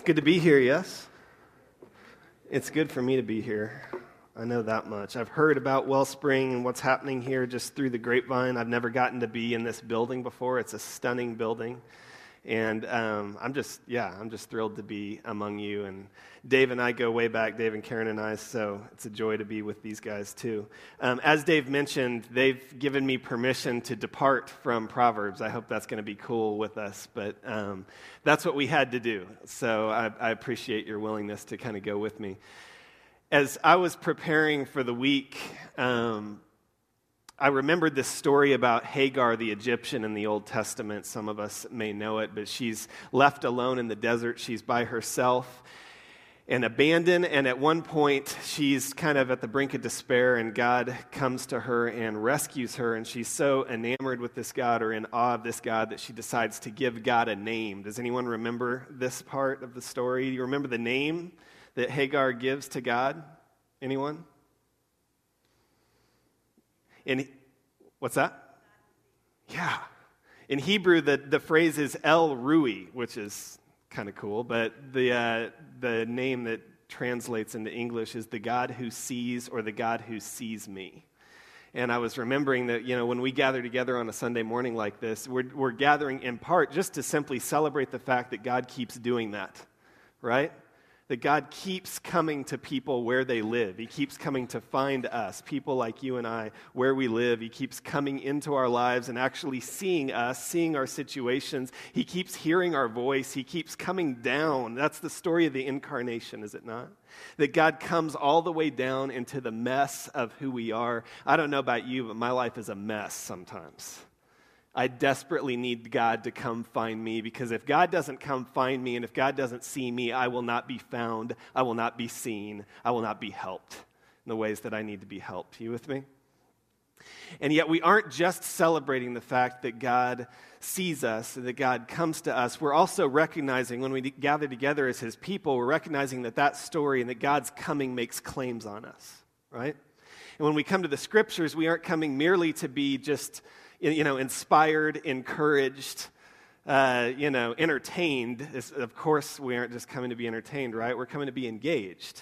It's good to be here, yes? It's good for me to be here. I know that much. I've heard about Wellspring and what's happening here just through the grapevine. I've never gotten to be in this building before. It's a stunning building. And I'm just thrilled to be among you. And Dave and I go way back, Dave and Karen and I, so it's a joy to be with these guys too. As Dave mentioned, they've given me permission to depart from Proverbs. I hope that's going to be cool with us, but that's what we had to do. So I appreciate your willingness to kind of go with me. As I was preparing for the week, I remembered this story about Hagar the Egyptian in the Old Testament. Some of us may know it, but she's left alone in the desert. She's by herself and abandoned, and at one point she's kind of at the brink of despair, and God comes to her and rescues her, and she's so enamored with this God or in awe of this God that she decides to give God a name. Does anyone remember this part of the story? Do you remember the name that Hagar gives to God? Anyone? What's that? Yeah. In Hebrew, the phrase is El Rui, which is kind of cool, but the name that translates into English is the God who sees, or the God who sees me. And I was remembering that, you know, when we gather together on a Sunday morning like this, we're gathering in part just to simply celebrate the fact that God keeps doing that, right? That God keeps coming to people where they live. He keeps coming to find us, people like you and I, where we live. He keeps coming into our lives and actually seeing us, seeing our situations. He keeps hearing our voice. He keeps coming down. That's the story of the incarnation, is it not? That God comes all the way down into the mess of who we are. I don't know about you, but my life is a mess sometimes. I desperately need God to come find me, because if God doesn't come find me and if God doesn't see me, I will not be found, I will not be seen, I will not be helped in the ways that I need to be helped. Are you with me? And yet we aren't just celebrating the fact that God sees us, that God comes to us. We're also recognizing, when we gather together as his people, we're recognizing that story and that God's coming makes claims on us, right? And when we come to the scriptures, we aren't coming merely to be just, you know, inspired, encouraged, entertained. Of course, we aren't just coming to be entertained, right? We're coming to be engaged.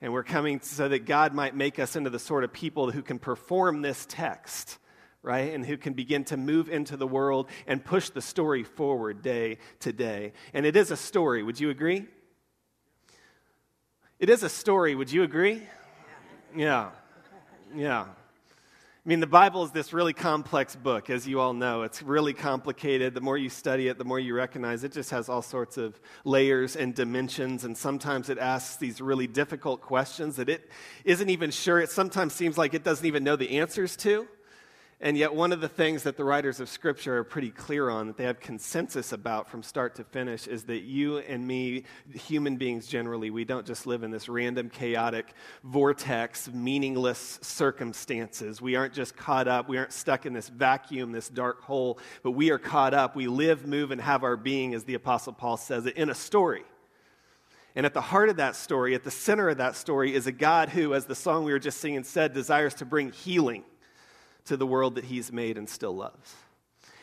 And we're coming so that God might make us into the sort of people who can perform this text, right? And who can begin to move into the world and push the story forward day to day. And it is a story. Would you agree? It is a story. Would you agree? Yeah. I mean, the Bible is this really complex book, as you all know. It's really complicated. The more you study it, the more you recognize it just has all sorts of layers and dimensions, and sometimes it asks these really difficult questions that it isn't even sure. It sometimes seems like it doesn't even know the answers to, and yet one of the things that the writers of Scripture are pretty clear on, that they have consensus about from start to finish, is that you and me, human beings generally, we don't just live in this random, chaotic vortex, meaningless circumstances. We aren't just caught up. We aren't stuck in this vacuum, this dark hole, but we are caught up. We live, move, and have our being, as the Apostle Paul says it, in a story. And at the heart of that story, at the center of that story, is a God who, as the song we were just singing said, desires to bring healing to the world that he's made and still loves.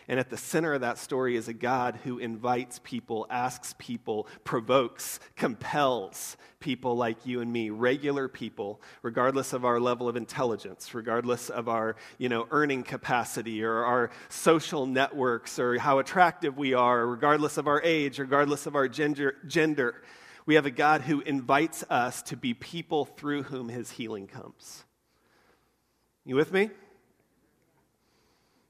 And at the center of that story is a God who invites people, asks people, provokes, compels people like you and me, regular people, regardless of our level of intelligence, regardless of our, earning capacity or our social networks or how attractive we are, regardless of our age, regardless of our gender. We have a God who invites us to be people through whom his healing comes. You with me?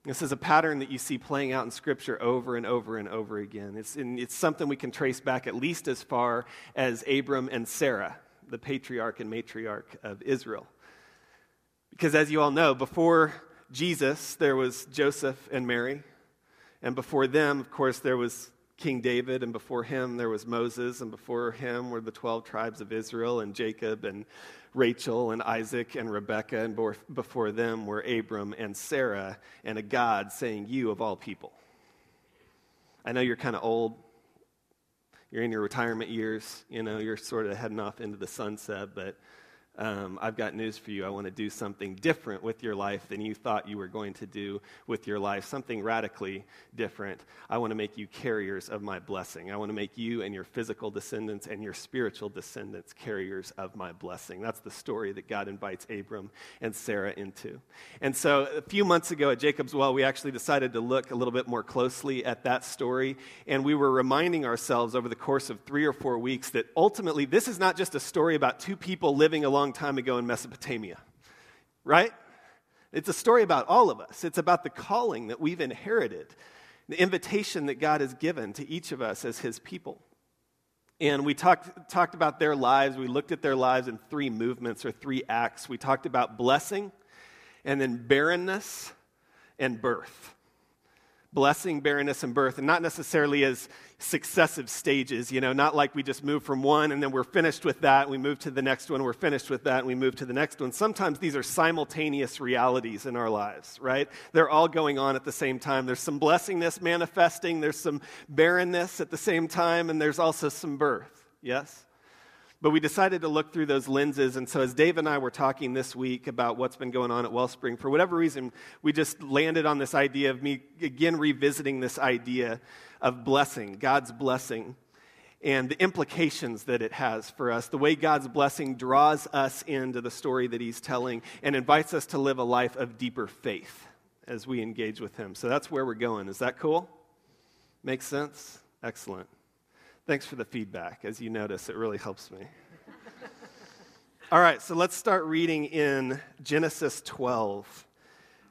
This is a pattern that you see playing out in Scripture over and over and over again. It's something we can trace back at least as far as Abram and Sarah, the patriarch and matriarch of Israel. Because as you all know, before Jesus, there was Joseph and Mary. And before them, of course, there was King David, and before him there was Moses, and before him were the 12 tribes of Israel, and Jacob, and Rachel, and Isaac, and Rebekah, and before them were Abram and Sarah, and a God saying, you of all people. I know you're kind of old, you're in your retirement years, you're sort of heading off into the sunset, but I've got news for you. I want to do something different with your life than you thought you were going to do with your life, something radically different. I want to make you carriers of my blessing. I want to make you and your physical descendants and your spiritual descendants carriers of my blessing. That's the story that God invites Abram and Sarah into. And so a few months ago at Jacob's Well, we actually decided to look a little bit more closely at that story, and we were reminding ourselves over the course of 3 or 4 weeks that ultimately this is not just a story about two people living along time ago in Mesopotamia, right? It's a story about all of us. It's about the calling that we've inherited, the invitation that God has given to each of us as his people. And we talked about their lives. We looked at their lives in 3 movements or 3 acts. We talked about blessing and then barrenness and birth. Blessing, barrenness, and birth, and not necessarily as successive stages, you know, not like we just move from one and then we're finished with that, we move to the next one, we're finished with that, and we move to the next one. Sometimes these are simultaneous realities in our lives, right? They're all going on at the same time. There's some blessingness manifesting, there's some barrenness at the same time, and there's also some birth, yes? But we decided to look through those lenses, and so as Dave and I were talking this week about what's been going on at Wellspring, for whatever reason, we just landed on this idea of me again revisiting this idea of blessing, God's blessing, and the implications that it has for us, the way God's blessing draws us into the story that he's telling and invites us to live a life of deeper faith as we engage with him. So that's where we're going. Is that cool? Makes sense? Excellent. Thanks for the feedback. As you notice, it really helps me. All right, so let's start reading in Genesis 12.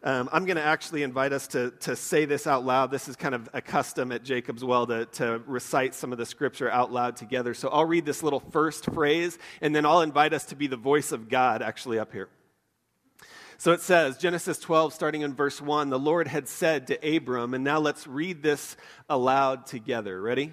I'm going to actually invite us to say this out loud. This is kind of a custom at Jacob's Well to recite some of the scripture out loud together. So I'll read this little first phrase, and then I'll invite us to be the voice of God actually up here. So it says, Genesis 12, starting in verse 1, the Lord had said to Abram, and now let's read this aloud together. Ready?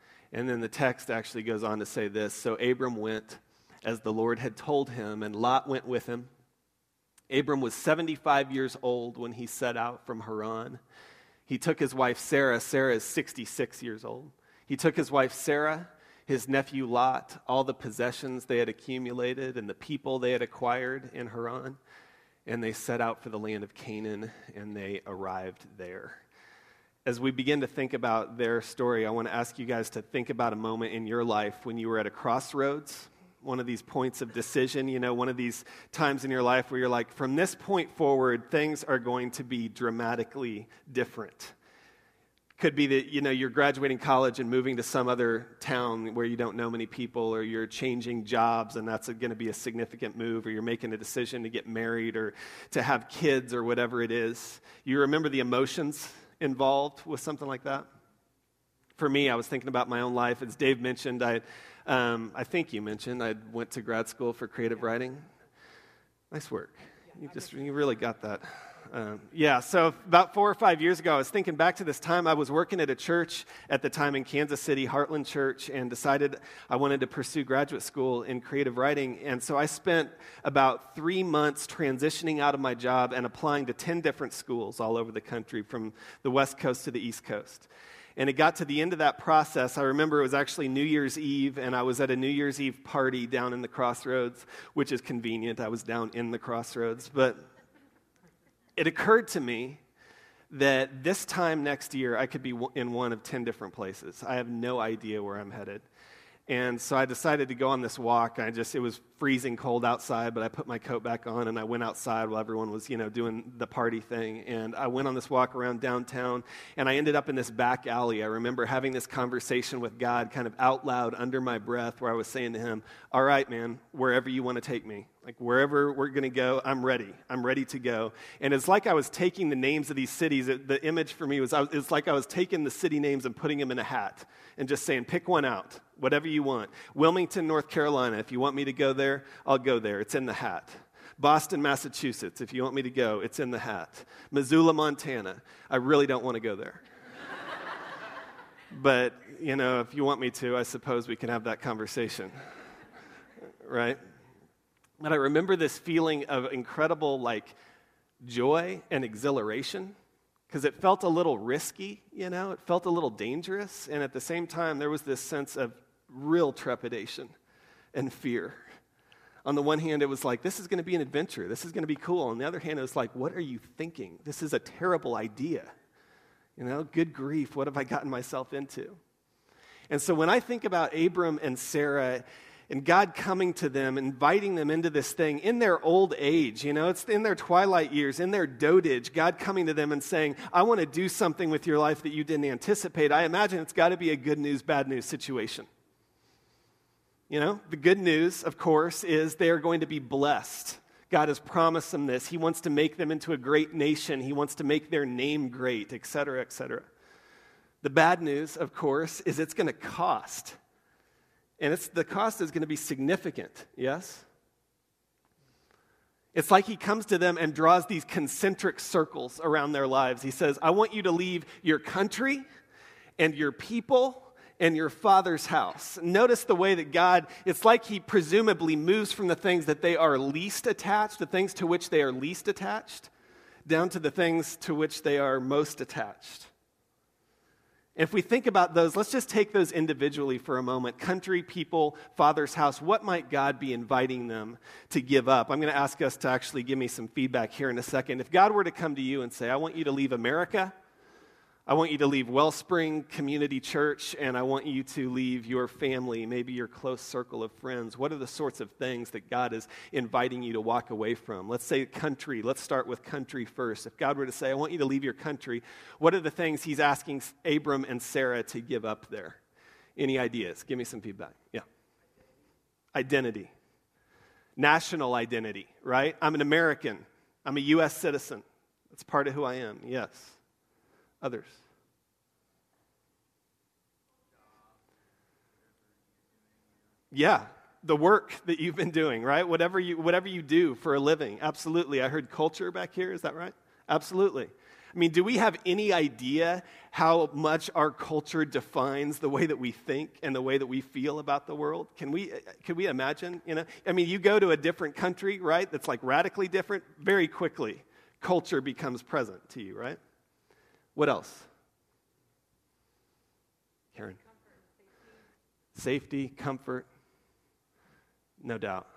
And then the text actually goes on to say this. So Abram went as the Lord had told him, and Lot went with him. Abram was 75 years old when he set out from Haran. He took his wife Sarah. Sarah is 66 years old. He took his wife Sarah, his nephew Lot, all the possessions they had accumulated and the people they had acquired in Haran, and they set out for the land of Canaan, and they arrived there. As we begin to think about their story, I want to ask you guys to think about a moment in your life when you were at a crossroads, one of these points of decision, you know, one of these times in your life where you're like, from this point forward, things are going to be dramatically different. Could be that, you know, you're graduating college and moving to some other town where you don't know many people, or you're changing jobs and that's going to be a significant move, or you're making a decision to get married or to have kids or whatever it is. You remember the emotions involved with something like that? For me, I was thinking about my own life. As Dave mentioned, I think you mentioned, I went to grad school for creative writing. Nice work. You really got that. So about 4 or 5 years ago, I was thinking back to this time. I was working at a church at the time in Kansas City, Heartland Church, and decided I wanted to pursue graduate school in creative writing. And so I spent about 3 months transitioning out of my job and applying to 10 different schools all over the country, from the West Coast to the East Coast. And it got to the end of that process. I remember it was actually New Year's Eve, and I was at a New Year's Eve party down in the Crossroads, which is convenient. I was down in the Crossroads, but it occurred to me that this time next year, I could be in one of 10 different places. I have no idea where I'm headed. And so I decided to go on this walk. It was freezing cold outside, but I put my coat back on and I went outside while everyone was, doing the party thing. And I went on this walk around downtown and I ended up in this back alley. I remember having this conversation with God kind of out loud under my breath, where I was saying to him, all right, man, wherever you want to take me, like wherever we're going to go, I'm ready to go. And it's like I was taking the names of these cities. The image for me was, it's like I was taking the city names and putting them in a hat and just saying, pick one out. Whatever you want. Wilmington, North Carolina, if you want me to go there, I'll go there. It's in the hat. Boston, Massachusetts, if you want me to go, it's in the hat. Missoula, Montana. I really don't want to go there. But, you know, if you want me to, I suppose we can have that conversation, right? But I remember this feeling of incredible, like, joy and exhilaration, because it felt a little risky, you know? It felt a little dangerous, and at the same time, there was this sense of real trepidation and fear. On the one hand, it was like, this is going to be an adventure. This is going to be cool. On the other hand, it was like, what are you thinking? This is a terrible idea. You know, good grief, what have I gotten myself into? And so when I think about Abram and Sarah and God coming to them, inviting them into this thing in their old age, you know, it's in their twilight years, in their dotage, God coming to them and saying, I want to do something with your life that you didn't anticipate. I imagine it's got to be a good news, bad news situation. You know, the good news, of course, is they are going to be blessed. God has promised them this. He wants to make them into a great nation. He wants to make their name great, et cetera, et cetera. The bad news, of course, is it's going to cost. And the cost is going to be significant, yes? It's like he comes to them and draws these concentric circles around their lives. He says, I want you to leave your country and your people and your father's house. Notice the way that God, it's like he presumably moves from the things that they are least attached, the things to which they are least attached, down to the things to which they are most attached. If we think about those, let's just take those individually for a moment. Country, people, father's house, what might God be inviting them to give up? I'm going to ask us to actually give me some feedback here in a second. If God were to come to you and say, I want you to leave America, I want you to leave Wellspring Community Church, and I want you to leave your family, maybe your close circle of friends. What are the sorts of things that God is inviting you to walk away from? Let's say country. Let's start with country first. If God were to say, I want you to leave your country, what are the things he's asking Abram and Sarah to give up there? Any ideas? Give me some feedback. Yeah. Identity. National identity, right? I'm an American. I'm a U.S. citizen. That's part of who I am. Yes. Others. Yeah, the work that you've been doing, right? Whatever you do for a living, absolutely. I heard culture back here, is that right? Absolutely. I mean, do we have any idea how much our culture defines the way that we think and the way that we feel about the world? Can we imagine, you know? I mean, you go to a different country, right? That's like radically different, very quickly culture becomes present to you, right? What else? Karen. Safety, comfort, no doubt.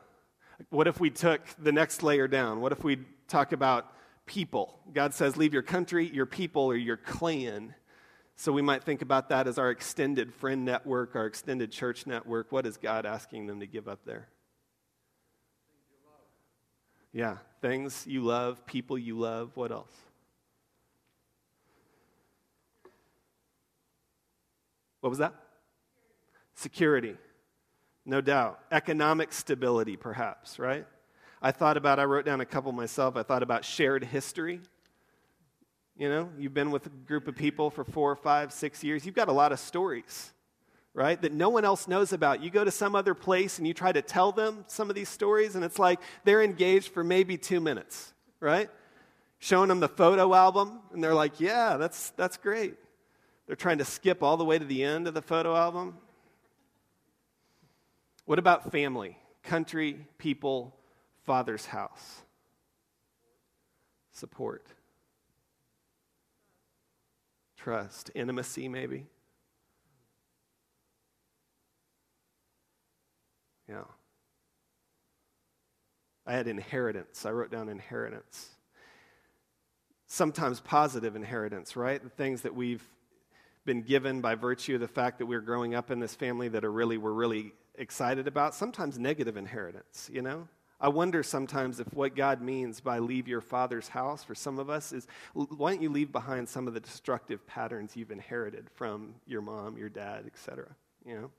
What if we took the next layer down? What if we talk about people? God says, leave your country, your people, or your clan. So we might think about that as our extended friend network, our extended church network. What is God asking them to give up there? Yeah, things you love, people you love. What else? What was that? Security, no doubt. Economic stability, perhaps, right? I wrote down a couple myself. I thought about shared history. You know, you've been with a group of people for 4, 5, 6 years. You've got a lot of stories, right, that no one else knows about. You go to some other place and you try to tell them some of these stories, and it's like they're engaged for maybe 2 minutes, right? Showing them the photo album, and they're like, yeah, that's great. They're trying to skip all the way to the end of the photo album. What about family? Country, people, father's house. Support. Trust. Intimacy, maybe. Yeah. I had inheritance. I wrote down inheritance. Sometimes positive inheritance, right? The things that we've been given by virtue of the fact that we're growing up in this family that we're really excited about, sometimes negative inheritance, you know? I wonder sometimes if what God means by leave your father's house for some of us is, why don't you leave behind some of the destructive patterns you've inherited from your mom, your dad, etc., you know?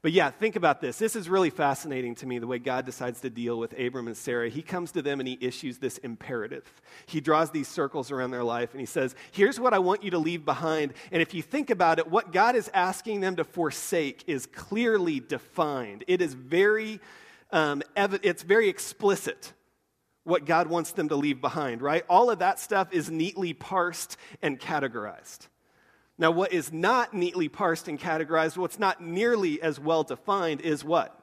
But yeah, think about this. This is really fascinating to me, the way God decides to deal with Abram and Sarah. He comes to them and he issues this imperative. He draws these circles around their life and he says, here's what I want you to leave behind. And if you think about it, what God is asking them to forsake is clearly defined. It's very explicit, what God wants them to leave behind, right? All of that stuff is neatly parsed and categorized. Now, what is not neatly parsed and categorized, what's not nearly as well defined is what?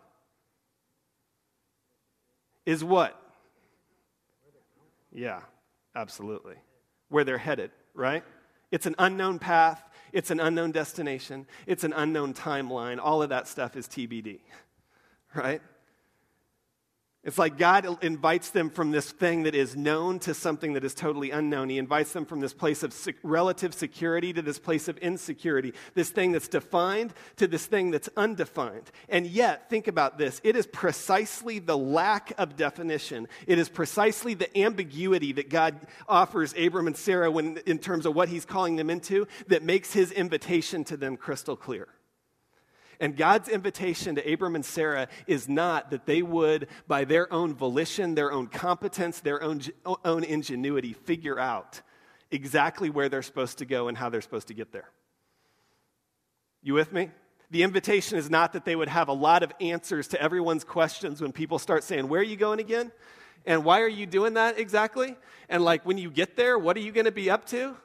Is what? Yeah, absolutely. Where they're headed, right? It's an unknown path. It's an unknown destination. It's an unknown timeline. All of that stuff is TBD, right? It's like God invites them from this thing that is known to something that is totally unknown. He invites them from this place of relative security to this place of insecurity, this thing that's defined to this thing that's undefined. And yet, think about this. It is precisely the lack of definition. It is precisely the ambiguity that God offers Abram and Sarah when, in terms of what he's calling them into, that makes his invitation to them crystal clear. And God's invitation to Abram and Sarah is not that they would, by their own volition, their own competence, their own ingenuity, figure out exactly where they're supposed to go and how they're supposed to get there. You with me? The invitation is not that they would have a lot of answers to everyone's questions when people start saying, where are you going again? And why are you doing that exactly? And like, when you get there, what are you going to be up to?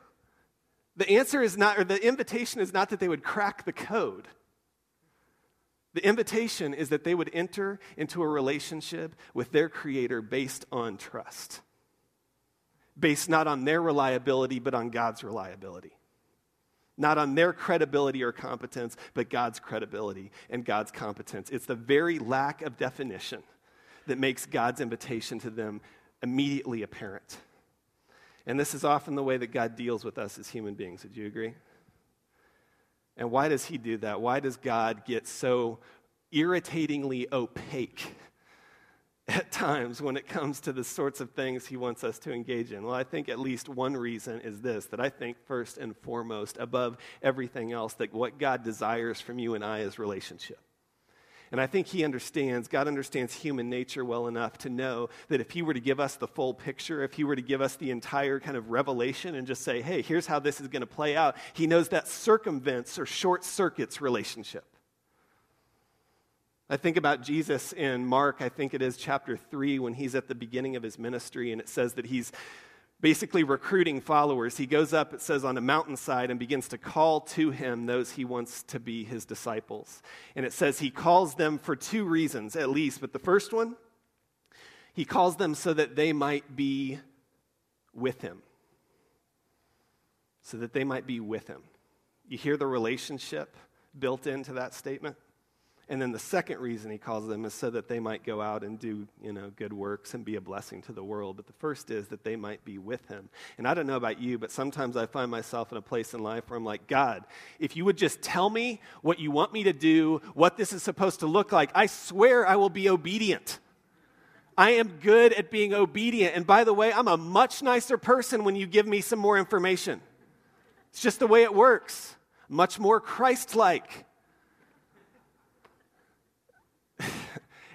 The answer is not, or the invitation is not that they would crack the code. The invitation is that they would enter into a relationship with their Creator based on trust, based not on their reliability, but on God's reliability, not on their credibility or competence, but God's credibility and God's competence. It's the very lack of definition that makes God's invitation to them immediately apparent. And this is often the way that God deals with us as human beings. Would you agree? And why does he do that? Why does God get so irritatingly opaque at times when it comes to the sorts of things he wants us to engage in? Well, I think at least one reason is this, that I think first and foremost, above everything else, that what God desires from you and I is relationship. And I think he understands, God understands human nature well enough to know that if he were to give us the full picture, if he were to give us the entire kind of revelation and just say, hey, here's how this is going to play out, he knows that circumvents or short circuits relationship. I think about Jesus in Mark, I think it is chapter 3, when he's at the beginning of his ministry, and it says that he's basically recruiting followers. He goes up, it says, on a mountainside and begins to call to him those he wants to be his disciples. And it says he calls them for two reasons at least. But the first one, he calls them so that they might be with him. So that they might be with him. You hear the relationship built into that statement? And then the second reason he calls them is so that they might go out and do, good works and be a blessing to the world. But the first is that they might be with him. And I don't know about you, but sometimes I find myself in a place in life where I'm like, God, if you would just tell me what you want me to do, what this is supposed to look like, I swear I will be obedient. I am good at being obedient. And by the way, I'm a much nicer person when you give me some more information. It's just the way it works. Much more Christ-like.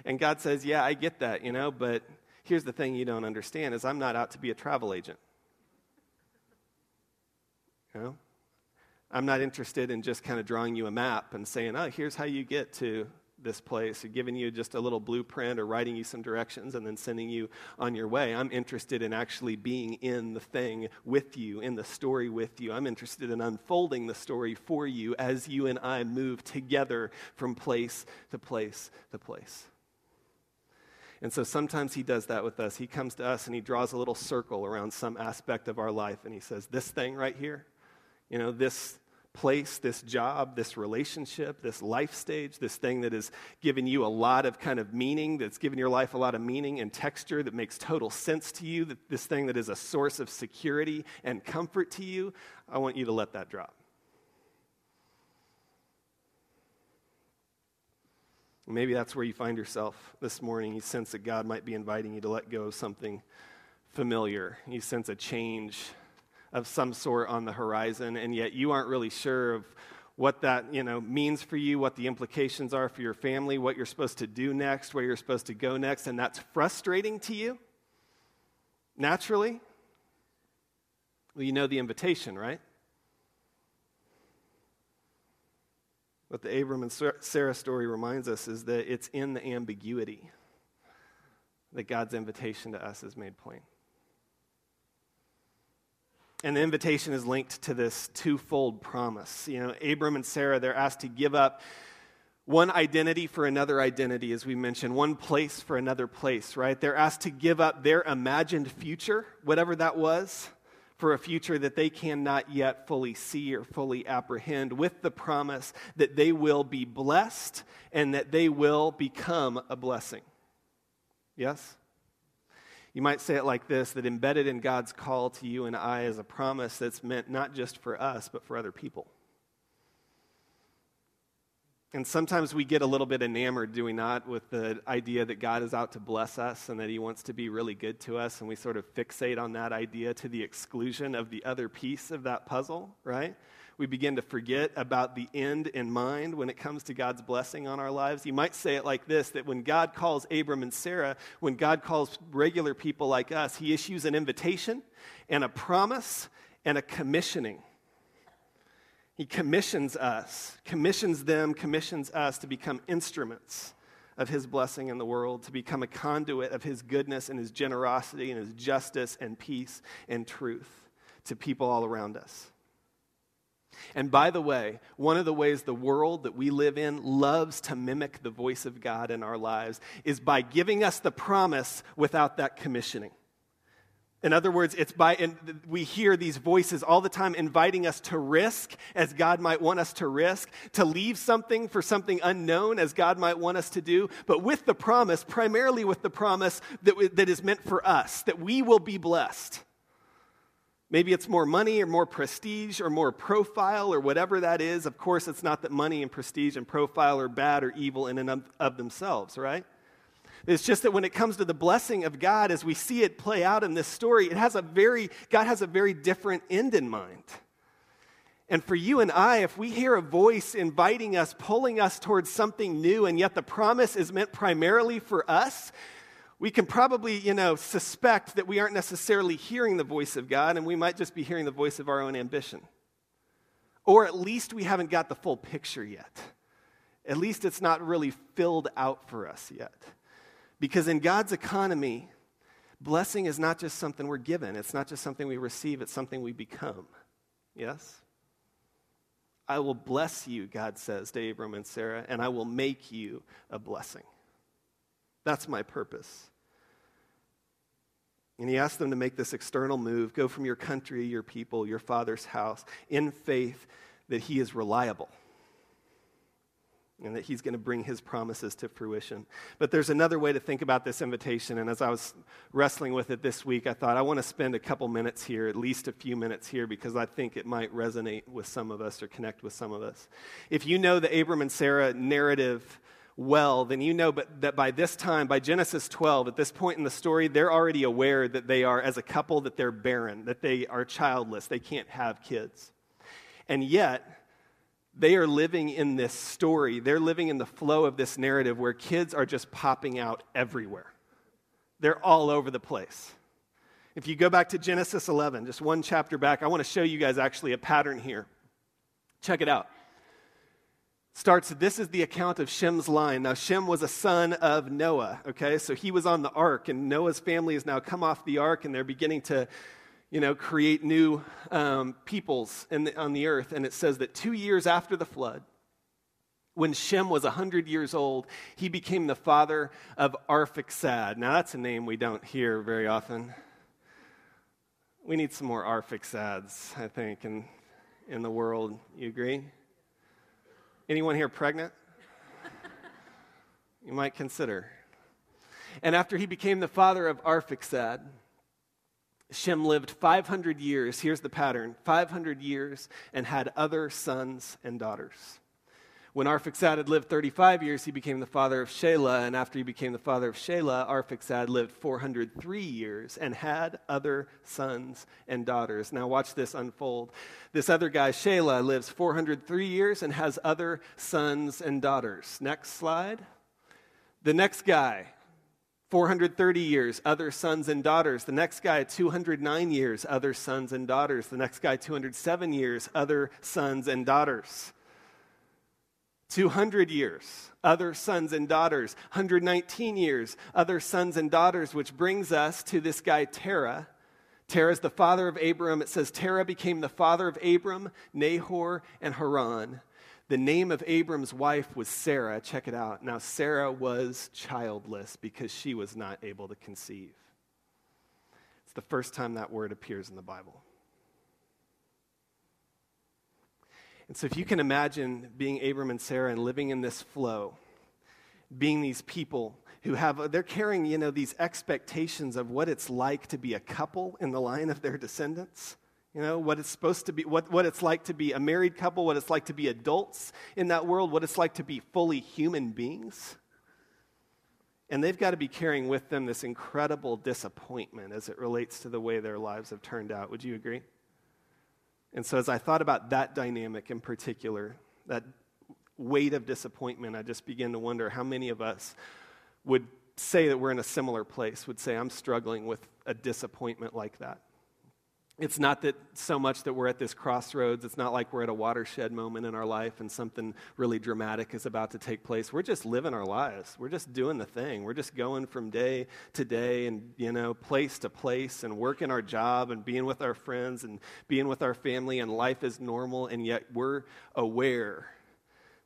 And God says, yeah, I get that, but here's the thing you don't understand is I'm not out to be a travel agent. I'm not interested in just kind of drawing you a map and saying, oh, here's how you get to this place, or giving you just a little blueprint or writing you some directions and then sending you on your way. I'm interested in actually being in the thing with you, in the story with you. I'm interested in unfolding the story for you as you and I move together from place to place to place. And so sometimes he does that with us. He comes to us and he draws a little circle around some aspect of our life and he says, this thing right here, this place, this job, this relationship, this life stage, this thing that has given you a lot of kind of meaning, that's given your life a lot of meaning and texture that makes total sense to you, that this thing that is a source of security and comfort to you, I want you to let that drop. Maybe that's where you find yourself this morning. You sense that God might be inviting you to let go of something familiar. You sense a change of some sort on the horizon, and yet you aren't really sure of what that, means for you, what the implications are for your family, what you're supposed to do next, where you're supposed to go next, and that's frustrating to you, naturally. Well, you know the invitation, right? What the Abram and Sarah story reminds us is that it's in the ambiguity that God's invitation to us is made plain. And the invitation is linked to this twofold promise. You know, Abram and Sarah, they're asked to give up one identity for another identity, as we mentioned, one place for another place, right? They're asked to give up their imagined future, whatever that was, for a future that they cannot yet fully see or fully apprehend, with the promise that they will be blessed and that they will become a blessing. Yes? You might say it like this, that embedded in God's call to you and I is a promise that's meant not just for us, but for other people. And sometimes we get a little bit enamored, do we not, with the idea that God is out to bless us and that he wants to be really good to us, and we sort of fixate on that idea to the exclusion of the other piece of that puzzle, right? We begin to forget about the end in mind when it comes to God's blessing on our lives. You might say it like this, that when God calls Abram and Sarah, when God calls regular people like us, he issues an invitation and a promise and a commissioning. He commissions us to become instruments of his blessing in the world, to become a conduit of his goodness and his generosity and his justice and peace and truth to people all around us. And by the way, one of the ways the world that we live in loves to mimic the voice of God in our lives is by giving us the promise without that commissioning. In other words, it's we hear these voices all the time inviting us to risk as God might want us to risk, to leave something for something unknown as God might want us to do, but with the promise, primarily with the promise that is meant for us, that we will be blessed. Maybe it's more money or more prestige or more profile or whatever that is. Of course, it's not that money and prestige and profile are bad or evil in and of themselves, right? It's just that when it comes to the blessing of God, as we see it play out in this story, God has a very different end in mind. And for you and I, if we hear a voice inviting us, pulling us towards something new, and yet the promise is meant primarily for us, we can probably, suspect that we aren't necessarily hearing the voice of God, and we might just be hearing the voice of our own ambition. Or at least we haven't got the full picture yet. At least it's not really filled out for us yet. Because in God's economy, blessing is not just something we're given. It's not just something we receive. It's something we become. Yes? I will bless you, God says to Abram and Sarah, and I will make you a blessing. That's my purpose. And he asked them to make this external move, go from your country, your people, your father's house, in faith that he is reliable. And that he's going to bring his promises to fruition. But there's another way to think about this invitation, and as I was wrestling with it this week, I thought I want to spend a couple minutes here, at least a few minutes here, because I think it might resonate with some of us or connect with some of us. If you know the Abram and Sarah narrative well, then you know that by this time, by Genesis 12, at this point in the story, they're already aware that they are, as a couple, that they're barren, that they are childless, they can't have kids. And yet, they are living in this story. They're living in the flow of this narrative where kids are just popping out everywhere. They're all over the place. If you go back to Genesis 11, just one chapter back, I want to show you guys actually a pattern here. Check it out. This is the account of Shem's line. Now, Shem was a son of Noah, okay? So he was on the ark, and Noah's family has now come off the ark, and they're beginning to create new peoples on the earth. And it says that 2 years after the flood, when Shem was 100 years old, he became the father of Arphaxad. Now, that's a name we don't hear very often. We need some more Arphaxads, I think, in the world. You agree? Anyone here pregnant? You might consider. And after he became the father of Arphaxad, Shem lived 500 years, here's the pattern, 500 years, and had other sons and daughters. When Arphaxad had lived 35 years, he became the father of Shelah, and after he became the father of Shelah, Arphaxad lived 403 years and had other sons and daughters. Now watch this unfold. This other guy, Shelah, lives 403 years and has other sons and daughters. Next slide. The next guy, 430 years, other sons and daughters. The next guy, 209 years, other sons and daughters. The next guy, 207 years, other sons and daughters. 200 years, other sons and daughters, 119 years, other sons and daughters, which brings us to this guy, Terah. Terah is the father of Abram. It says, Terah became the father of Abram, Nahor, and Haran. The name of Abram's wife was Sarah. Check it out. Now, Sarah was childless because she was not able to conceive. It's the first time that word appears in the Bible. And so if you can imagine being Abram and Sarah and living in this flow, being these people who have, they're carrying, you know, these expectations of what it's like to be a couple in the line of their descendants. You know, what it's supposed to be, what it's like to be a married couple, what it's like to be adults in that world, what it's like to be fully human beings. And they've got to be carrying with them this incredible disappointment as it relates to the way their lives have turned out. Would you agree? And so as I thought about that dynamic in particular, that weight of disappointment, I just began to wonder how many of us would say that we're in a similar place, would say, I'm struggling with a disappointment like that. It's not that so much that we're at this crossroads. It's not like we're at a watershed moment in our life and something really dramatic is about to take place. We're just living our lives. We're just doing the thing. We're just going from day to day and, you know, place to place and working our job and being with our friends and being with our family, and life is normal, and yet we're aware.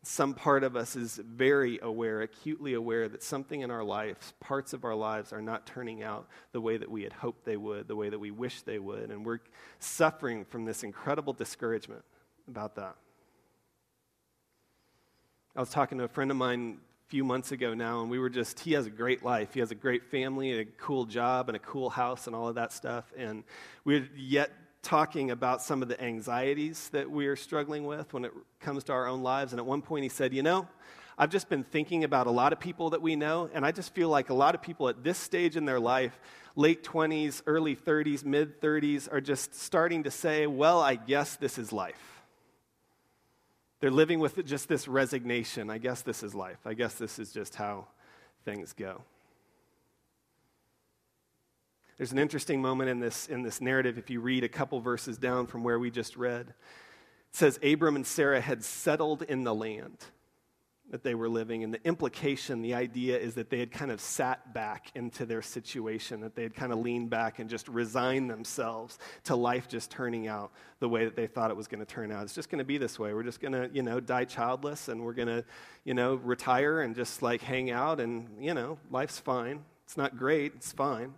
Some part of us is very aware, acutely aware that something in our lives, parts of our lives, are not turning out the way that we had hoped they would, the way that we wished they would, and we're suffering from this incredible discouragement about that. I was talking to a friend of mine a few months ago now, and we were just, he has a great life, he has a great family, and a cool job, and a cool house, and all of that stuff, and we're yet talking about some of the anxieties that we are struggling with when it comes to our own lives. And at one point he said, you know, I've just been thinking about a lot of people that we know, and I just feel like a lot of people at this stage in their life, late 20s, early 30s, mid 30s, are just starting to say, well, I guess this is life. They're living with just this resignation. I guess this is life. I guess this is just how things go. There's an interesting moment in this narrative if you read a couple verses down from where we just read. It says Abram and Sarah had settled in the land that they were living, and the implication, the idea, is that they had kind of sat back into their situation, that they had kind of leaned back and just resigned themselves to life just turning out the way that they thought it was going to turn out. It's just going to be this way. We're just going to, you know, die childless, and we're going to, you know, retire and just like hang out, and, you know, life's fine. It's not great. It's fine.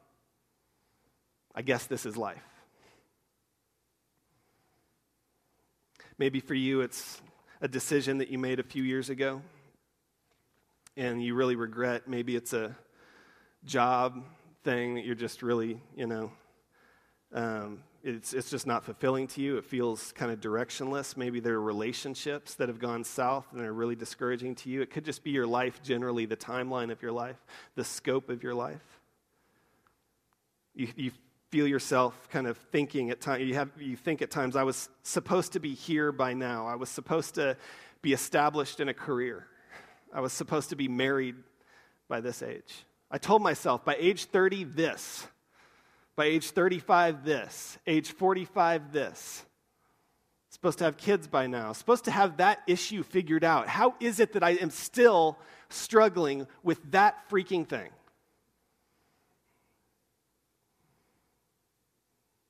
I guess this is life. Maybe for you, it's a decision that you made a few years ago and you really regret. Maybe it's a job thing that you're just really, you know, it's just not fulfilling to you. It feels kind of directionless. Maybe there are relationships that have gone south and are really discouraging to you. It could just be your life generally, the timeline of your life, the scope of your life. You feel yourself kind of thinking at times, you think at times, I was supposed to be here by now. I was supposed to be established in a career. I was supposed to be married by this age. I told myself, by age 30, this. By age 35, this. Age 45, this. Supposed to have kids by now. Supposed to have that issue figured out. How is it that I am still struggling with that freaking thing?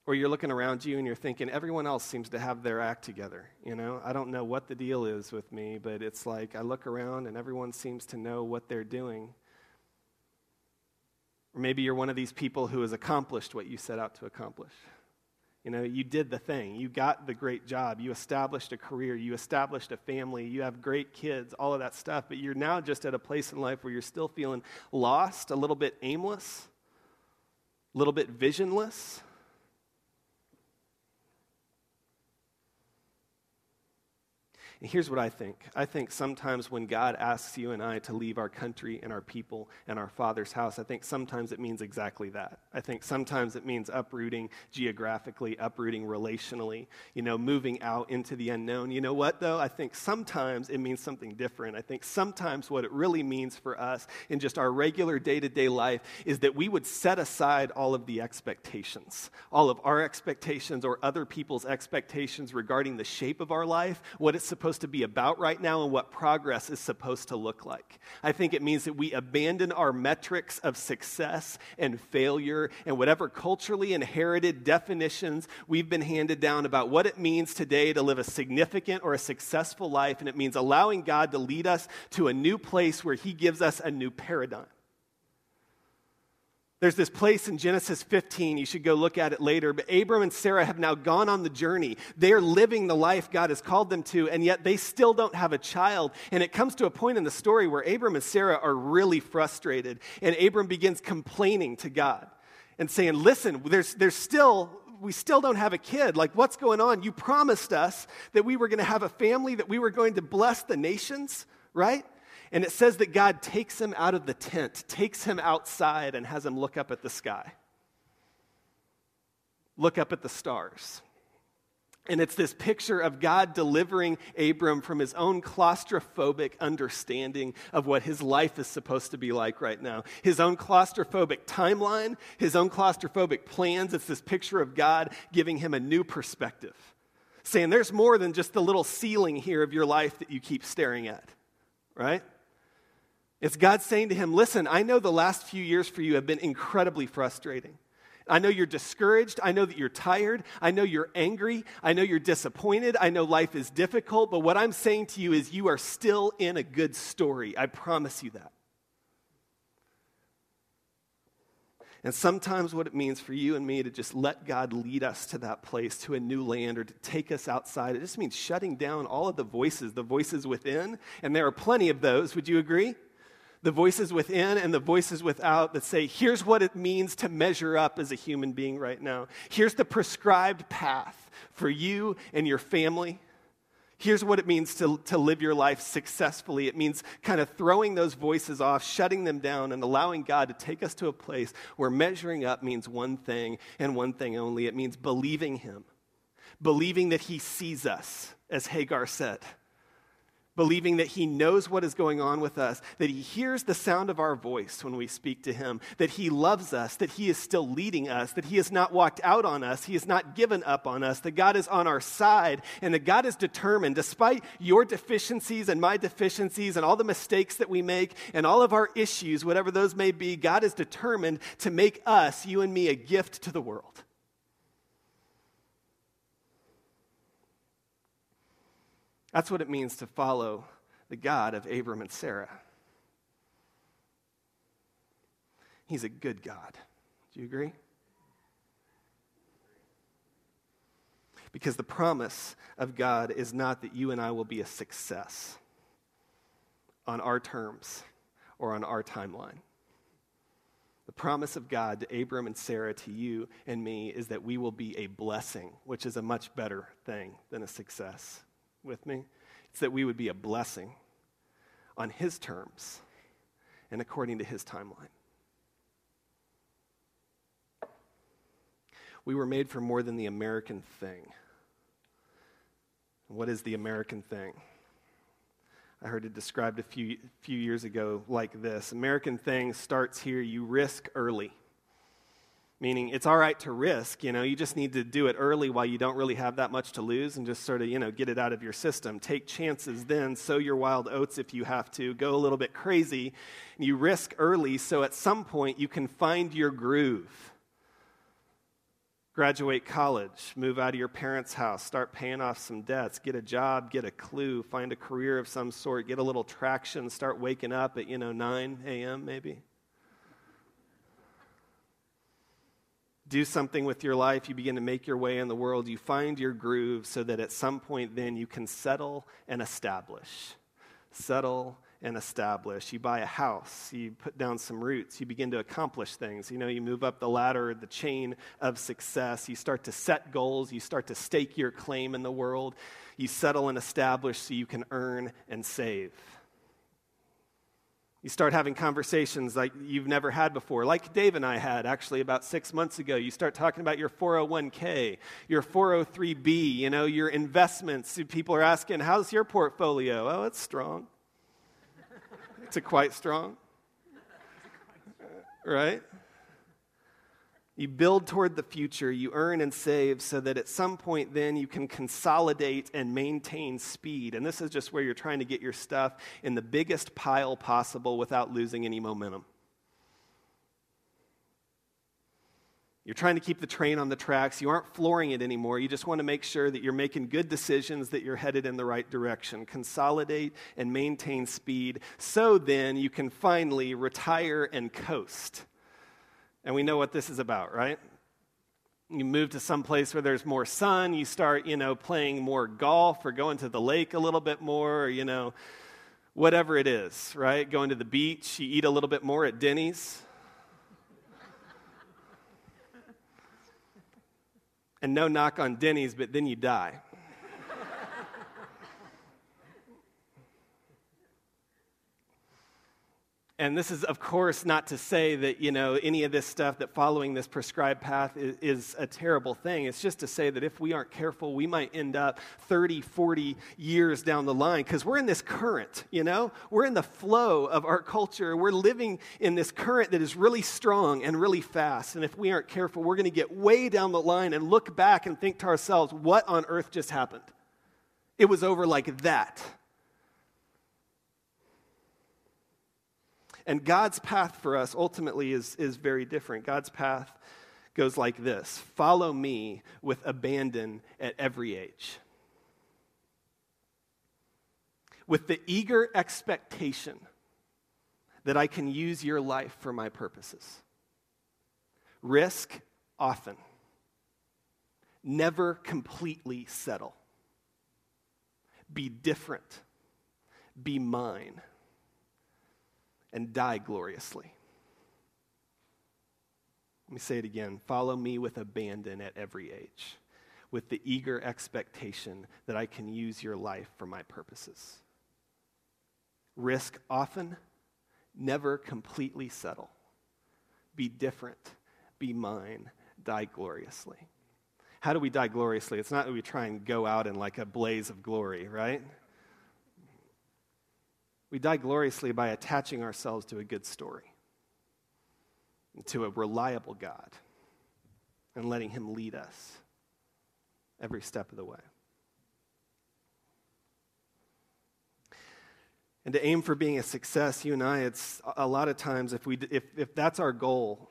Or you're looking around you and you're thinking, everyone else seems to have their act together, you know? I don't know what the deal is with me, but it's like I look around and everyone seems to know what they're doing. Or maybe you're one of these people who has accomplished what you set out to accomplish. You know, you did the thing. You got the great job. You established a career. You established a family. You have great kids, all of that stuff. But you're now just at a place in life where you're still feeling lost, a little bit aimless, a little bit visionless. And here's what I think. I think sometimes when God asks you and I to leave our country and our people and our Father's house, I think sometimes it means exactly that. I think sometimes it means uprooting geographically, uprooting relationally, you know, moving out into the unknown. You know what, though? I think sometimes it means something different. I think sometimes what it really means for us in just our regular day-to-day life is that we would set aside all of the expectations, all of our expectations or other people's expectations regarding the shape of our life, what it's supposed supposed to be about right now and what progress is supposed to look like. I think it means that we abandon our metrics of success and failure and whatever culturally inherited definitions we've been handed down about what it means today to live a significant or a successful life, and it means allowing God to lead us to a new place where he gives us a new paradigm. There's this place in Genesis 15, you should go look at it later, but Abram and Sarah have now gone on the journey. They are living the life God has called them to, and yet they still don't have a child. And it comes to a point in the story where Abram and Sarah are really frustrated, and Abram begins complaining to God and saying, listen, we still don't have a kid. Like, what's going on? You promised us that we were going to have a family, that we were going to bless the nations, right? And it says that God takes him out of the tent, takes him outside, and has him look up at the sky. Look up at the stars. And it's this picture of God delivering Abram from his own claustrophobic understanding of what his life is supposed to be like right now. His own claustrophobic timeline, his own claustrophobic plans. It's this picture of God giving him a new perspective, saying there's more than just the little ceiling here of your life that you keep staring at, right? It's God saying to him, listen, I know the last few years for you have been incredibly frustrating. I know you're discouraged. I know that you're tired. I know you're angry. I know you're disappointed. I know life is difficult. But what I'm saying to you is you are still in a good story. I promise you that. And sometimes what it means for you and me to just let God lead us to that place, to a new land, or to take us outside, it just means shutting down all of the voices within. And there are plenty of those, would you agree? The voices within and the voices without that say, here's what it means to measure up as a human being right now. Here's the prescribed path for you and your family. Here's what it means to live your life successfully. It means kind of throwing those voices off, shutting them down, and allowing God to take us to a place where measuring up means one thing and one thing only. It means believing him, believing that he sees us, as Hagar said, believing that he knows what is going on with us, that he hears the sound of our voice when we speak to him, that he loves us, that he is still leading us, that he has not walked out on us, he has not given up on us, that God is on our side, and that God is determined, despite your deficiencies and my deficiencies and all the mistakes that we make and all of our issues, whatever those may be, God is determined to make us, you and me, a gift to the world. That's what it means to follow the God of Abram and Sarah. He's a good God. Do you agree? Because the promise of God is not that you and I will be a success on our terms or on our timeline. The promise of God to Abram and Sarah, to you and me, is that we will be a blessing, which is a much better thing than a success. With me? It's that we would be a blessing on his terms and according to his timeline. We were made for more than the American thing. What is the American thing? I heard it described a few years ago like this. American thing starts here, you risk early. Meaning it's all right to risk, you know, you just need to do it early while you don't really have that much to lose and just sort of, you know, get it out of your system. Take chances then, sow your wild oats if you have to, go a little bit crazy. And you risk early so at some point you can find your groove. Graduate college, move out of your parents' house, start paying off some debts, get a job, get a clue, find a career of some sort, get a little traction, start waking up at, 9 a.m. maybe. Do something with your life, you begin to make your way in the world, you find your groove so that at some point then you can settle and establish. Settle and establish. You buy a house, you put down some roots, you begin to accomplish things. You move up the ladder, the chain of success. You start to set goals, you start to stake your claim in the world. You settle and establish so you can earn and save. You start having conversations like you've never had before, like Dave and I had actually about 6 months ago. You start talking about your 401k, your 403b, your investments. People are asking, how's your portfolio? Oh, it's strong. It's quite strong. Right? You build toward the future, you earn and save so that at some point then you can consolidate and maintain speed. And this is just where you're trying to get your stuff in the biggest pile possible without losing any momentum. You're trying to keep the train on the tracks. You aren't flooring it anymore. You just want to make sure that you're making good decisions, that you're headed in the right direction. Consolidate and maintain speed so then you can finally retire and coast. And we know what this is about, right? You move to some place where there's more sun. You start, playing more golf or going to the lake a little bit more, or, whatever it is, right? Going to the beach. You eat a little bit more at Denny's. And no knock on Denny's, but then you die. And this is, of course, not to say that, any of this stuff, that following this prescribed path is a terrible thing. It's just to say that if we aren't careful, we might end up 30, 40 years down the line because we're in this current, We're in the flow of our culture. We're living in this current that is really strong and really fast. And if we aren't careful, we're going to get way down the line and look back and think to ourselves, what on earth just happened? It was over like that. And God's path for us ultimately is very different. God's path goes like this: follow me with abandon at every age, with the eager expectation that I can use your life for my purposes. Risk often. Never completely settle. Be different. Be mine. And die gloriously. Let me say it again. Follow me with abandon at every age, with the eager expectation that I can use your life for my purposes. Risk often, never completely settle. Be different, be mine, die gloriously. How do we die gloriously? It's not that we try and go out in like a blaze of glory, right? We die gloriously by attaching ourselves to a good story, to a reliable God, and letting him lead us every step of the way. And to aim for being a success, you and I, it's a lot of times if that's our goal,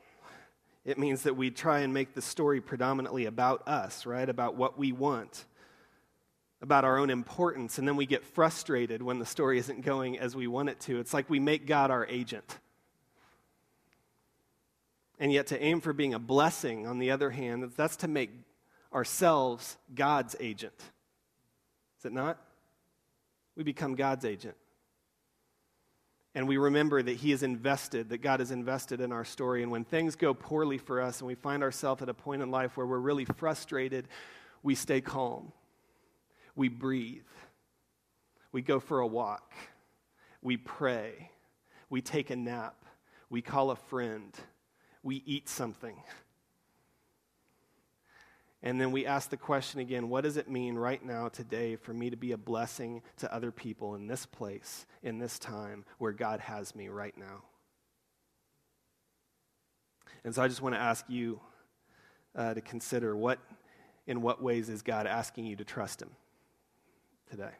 it means that we try and make the story predominantly about us, right? About what we want, about our own importance, and then we get frustrated when the story isn't going as we want it to. It's like we make God our agent. And yet to aim for being a blessing, on the other hand, that's to make ourselves God's agent. Is it not? We become God's agent. And we remember that God is invested in our story. And when things go poorly for us and we find ourselves at a point in life where we're really frustrated, we stay calm. We breathe, we go for a walk, we pray, we take a nap, we call a friend, we eat something. And then we ask the question again, what does it mean right now, today, for me to be a blessing to other people in this place, in this time, where God has me right now? And so I just want to ask you to consider in what ways is God asking you to trust him today?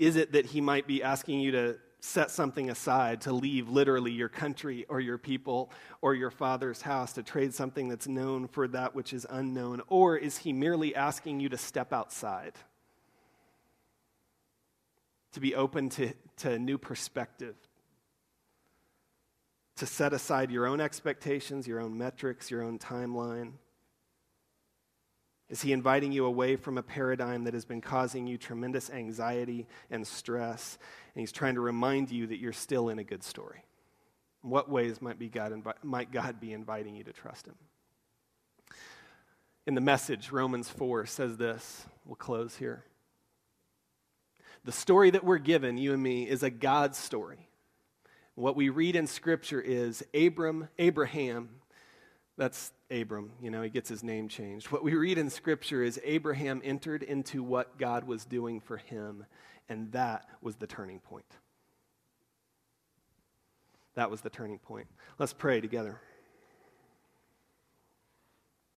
Is it that he might be asking you to set something aside, to leave literally your country or your people or your father's house, to trade something that's known for that which is unknown? Or is he merely asking you to step outside, to be open to a new perspective, to set aside your own expectations, your own metrics, your own timeline? Is he inviting you away from a paradigm that has been causing you tremendous anxiety and stress, and he's trying to remind you that you're still in a good story? In what ways might God be inviting you to trust him? In the Message, Romans 4 says this. We'll close here. The story that we're given, you and me, is a God story. What we read in Scripture is Abraham, he gets his name changed. What we read in Scripture is Abraham entered into what God was doing for him, and that was the turning point. Let's pray together.